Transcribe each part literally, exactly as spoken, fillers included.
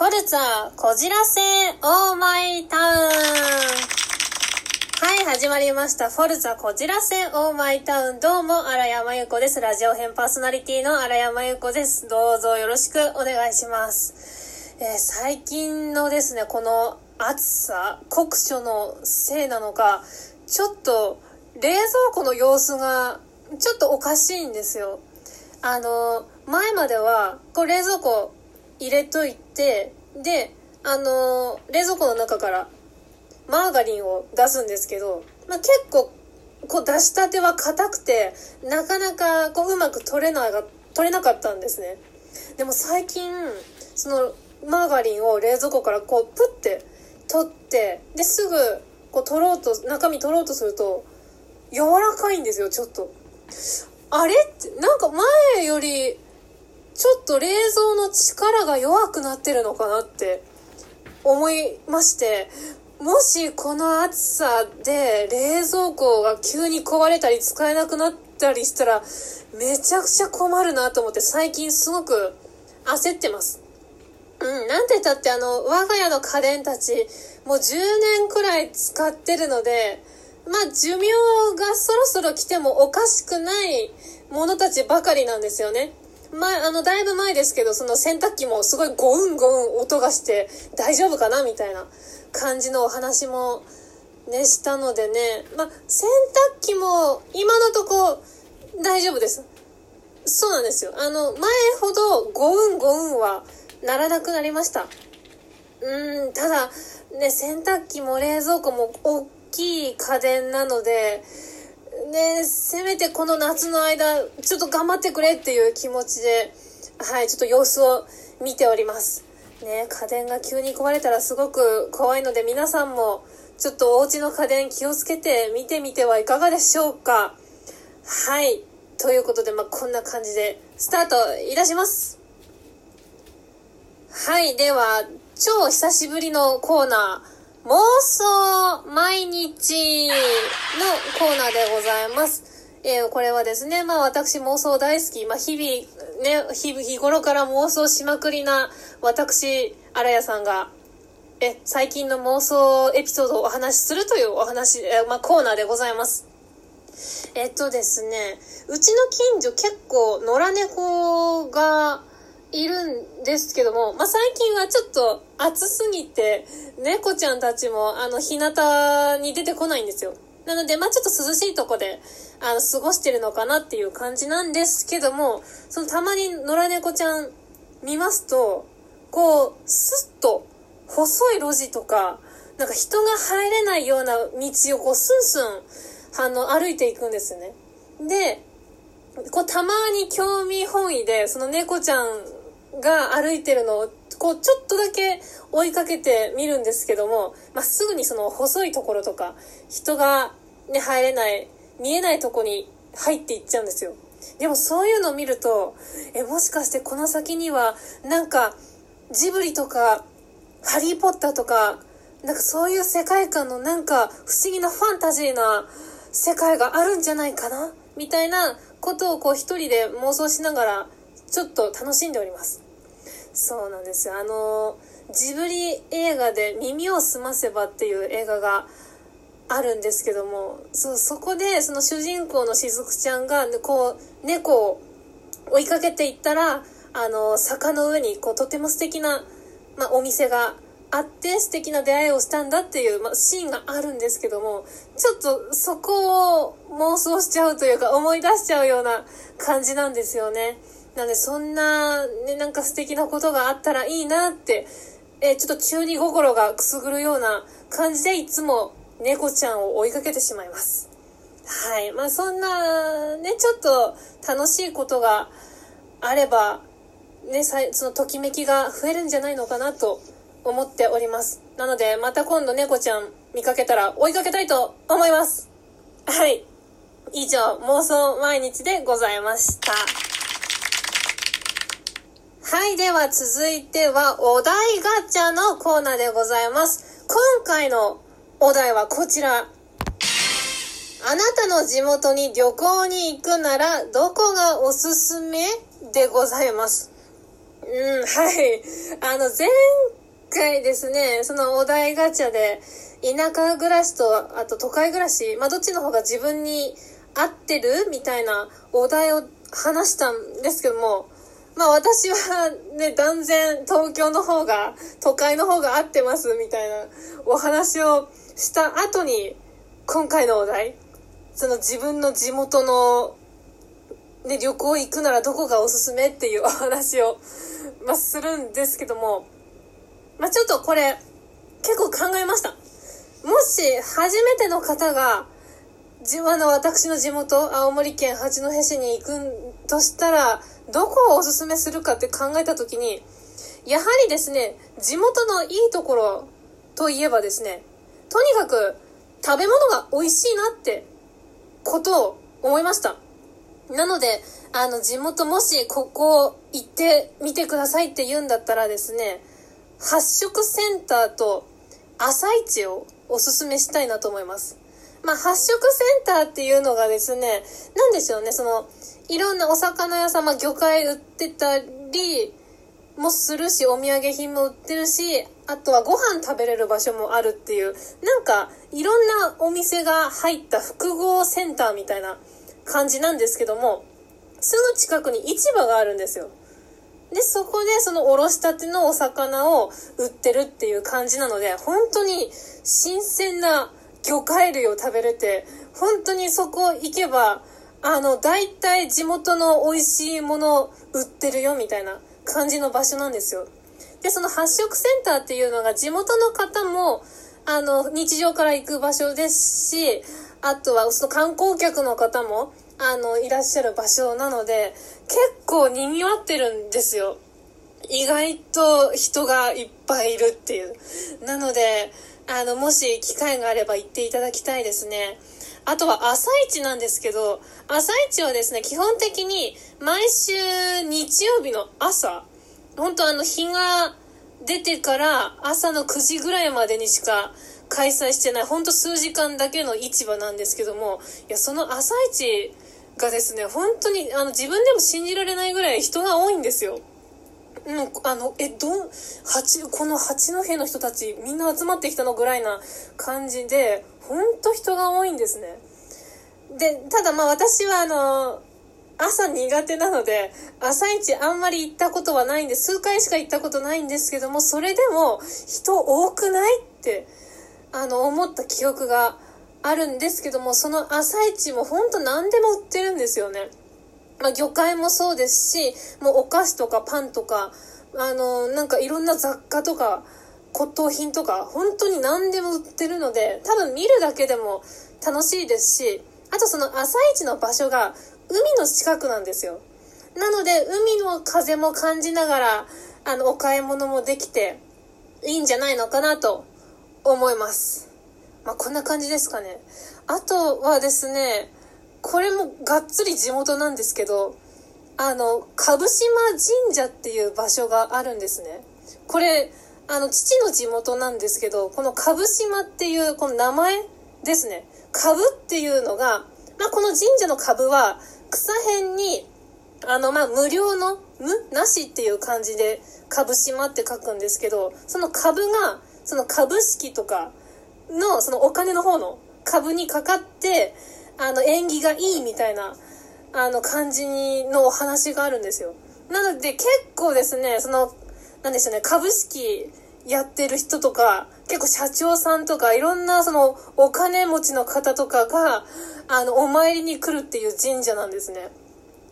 フォルツァこじらせオーマイタウン。はい、始まりました。フォルツァこじらせオーマイタウン。どうも荒山由子です。ラジオ編パーソナリティの荒山由子です。どうぞよろしくお願いします。えー、最近のですね、この暑さ、酷暑のせいなのか、ちょっと冷蔵庫の様子がちょっとおかしいんですよ。あの前まではこう冷蔵庫入れといて、であのー、冷蔵庫の中からマーガリンを出すんですけど、まあ、結構こう出したては硬くてなかなかこううまく取れなが取れなかったんですね。でも最近そのマーガリンを冷蔵庫からこうプッて取って、ですぐこう取ろうと中身取ろうとすると柔らかいんですよ。ちょっとあれってなんか前よりちょっと冷蔵の力が弱くなってるのかなって思いまして、もしこの暑さで冷蔵庫が急に壊れたり使えなくなったりしたらめちゃくちゃ困るなと思って、最近すごく焦ってます。うん、なんて言ったってあの我が家の家電たちもうじゅうねんくらい使ってるので、まあ寿命がそろそろ来てもおかしくないものたちばかりなんですよね。まあ、あの、だいぶ前ですけど、その洗濯機もすごいゴウンゴウン音がして大丈夫かなみたいな感じのお話もね、したのでね。まあ、洗濯機も今のとこ大丈夫です。そうなんですよ。あの、前ほどゴウンゴウンは鳴らなくなりました。うーん、ただ、ね、洗濯機も冷蔵庫も大きい家電なので、ね、せめてこの夏の間ちょっと頑張ってくれっていう気持ちで、はい、ちょっと様子を見ております、ね、家電が急に壊れたらすごく怖いので、皆さんもちょっとお家の家電気をつけて見てみてはいかがでしょうか。はい、ということで、まあ、こんな感じでスタートいたします。はい、では超久しぶりのコーナー、妄想毎日のコーナーでございます。えー、これはですね、まあ私妄想大好き、まあ日々ね、日々日頃から妄想しまくりな私、荒谷さんが、え、最近の妄想エピソードをお話しするというお話、えー、まあコーナーでございます。えっとですね、うちの近所結構野良猫が、いるんですけども、まあ、最近はちょっと暑すぎて猫ちゃんたちもあの日向に出てこないんですよ。なのでまあちょっと涼しいとこであの過ごしてるのかなっていう感じなんですけども、そのたまに野良猫ちゃん見ますとこうスッと細い路地とかなんか人が入れないような道をこうスンスンあの歩いていくんですよね。でこうたまに興味本位でその猫ちゃんが歩いてるのをこうちょっとだけ追いかけてみるんですけども、まあ、すぐにその細いところとか人が、ね、入れない見えないとこに入っていっちゃうんですよ。でもそういうのを見るとえもしかしてこの先にはなんかジブリとかハリーポッターとかなんかそういう世界観のなんか不思議なファンタジーな世界があるんじゃないかなみたいなことをこう一人で妄想しながらちょっと楽しんでおります。そうなんですよ。あのジブリ映画で耳をすませばっていう映画があるんですけども、そう、そこでその主人公のしずくちゃんがこう猫を追いかけていったら、あの坂の上にこうとても素敵な、まあ、お店があって素敵な出会いをしたんだっていう、まあ、シーンがあるんですけども、ちょっとそこを妄想しちゃうというか思い出しちゃうような感じなんですよね。なのでそんな、ね、なんか素敵なことがあったらいいなって、えー、ちょっと中二心がくすぐるような感じでいつも猫ちゃんを追いかけてしまいます。はい。まあそんなね、ちょっと楽しいことがあれば、ね、そのときめきが増えるんじゃないのかなと思っております。なのでまた今度猫ちゃん見かけたら追いかけたいと思います。はい。以上、妄想毎日でございました。はい、では続いてはお題ガチャのコーナーでございます。今回のお題はこちら。あなたの地元に旅行に行くならどこがおすすめでございます。うん、はい。あの、前回ですね、そのお題ガチャで、田舎暮らしと、あと都会暮らし、まあ、どっちの方が自分に合ってるみたいなお題を話したんですけども、まあ私はね、断然東京の方が、都会の方が合ってますみたいなお話をした後に、今回のお題、その自分の地元の、ね、旅行行くならどこがおすすめっていうお話を、まあ、するんですけども、まあちょっとこれ、結構考えました。もし、初めての方が、自分の私の地元、青森県八戸市に行くとしたら、どこをおすすめするかって考えたときに、やはりですね、地元のいいところといえばですね、とにかく食べ物が美味しいなってことを思いました。なので、あの、地元もしここ行ってみてくださいって言うんだったらですね、発色センターと朝市をおすすめしたいなと思います。まあ、発色センターっていうのがですね、なんでしょうね、その、いろんなお魚屋さん、まあ、魚介売ってたりもするし、お土産品も売ってるし、あとはご飯食べれる場所もあるっていう、なんか、いろんなお店が入った複合センターみたいな感じなんですけども、すぐ近くに市場があるんですよ。で、そこでそのおろしたてのお魚を売ってるっていう感じなので、本当に新鮮な魚介類を食べれて、本当にそこ行けば、あの、大体地元の美味しいものを売ってるよみたいな感じの場所なんですよ。で、その発色センターっていうのが地元の方も、あの、日常から行く場所ですし、あとはその観光客の方も、あの、いらっしゃる場所なので、結構賑わってるんですよ。意外と人がいっぱいいるっていう。なので、あの、もし機会があれば行っていただきたいですね。あとは朝市なんですけど、朝市はですね、基本的に毎週日曜日の朝、本当あの日が出てから朝のくじぐらいまでにしか開催してない、本当数時間だけの市場なんですけども、いや、その朝市がですね、本当にあの自分でも信じられないぐらい人が多いんですよ。うん、あの、え、どん、八、この八戸の人たちみんな集まってきたのぐらいな感じで、ほんと人が多いんですね。で、ただまあ私はあの、朝苦手なので、朝一あんまり行ったことはないんで、数回しか行ったことないんですけども、それでも人多くないって、あの、思った記憶があるんですけども、その朝一もほんと何でも売ってるんですよね。まあ、魚介もそうですし、もうお菓子とかパンとか、あの、なんかいろんな雑貨とか、骨董品とか、本当に何でも売ってるので、多分見るだけでも楽しいですし、あとその朝市の場所が海の近くなんですよ。なので、海の風も感じながら、あの、お買い物もできて、いいんじゃないのかなと思います。まあ、こんな感じですかね。あとはですね、これもがっつり地元なんですけど、あの、蕪島神社っていう場所があるんですね。これ、あの、父の地元なんですけど、この蕪島っていう、この名前ですね。蕪っていうのが、まあ、この神社の蕪は、草辺に、あの、まあ、無料の、無なしっていう漢字で、蕪島って書くんですけど、その蕪が、その株式とかの、そのお金の方の株にかかって、あの、縁起がいいみたいな、あの、感じのお話があるんですよ。なので、結構ですね、その、なんでしょうね、株式やってる人とか、結構社長さんとか、いろんなその、お金持ちの方とかが、あの、お参りに来るっていう神社なんですね。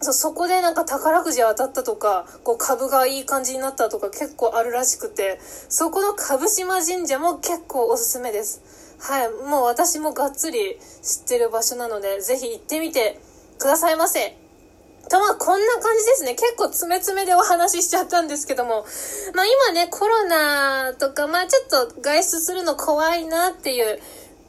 そ、そこでなんか宝くじ当たったとか、こう、株がいい感じになったとか結構あるらしくて、そこの蕪島神社も結構おすすめです。はい、もう私もがっつり知ってる場所なので、ぜひ行ってみてくださいませ。と、まあ、こんな感じですね。結構詰め詰めでお話ししちゃったんですけども、まあ今ね、コロナとか、まあちょっと外出するの怖いなっていう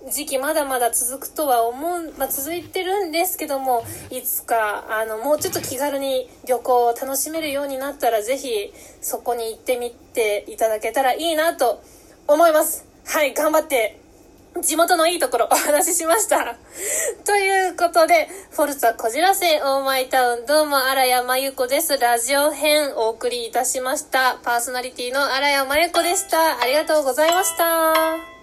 時期まだまだ続くとは思う、まあ続いてるんですけども、いつか、あの、もうちょっと気軽に旅行を楽しめるようになったら、ぜひそこに行ってみていただけたらいいなと思います。はい、頑張って地元のいいところお話ししましたということで、フォルツァこじらせオーマイタウン、どうも荒谷真由子です。ラジオ編お送りいたしました。パーソナリティの荒谷真由子でした。ありがとうございました。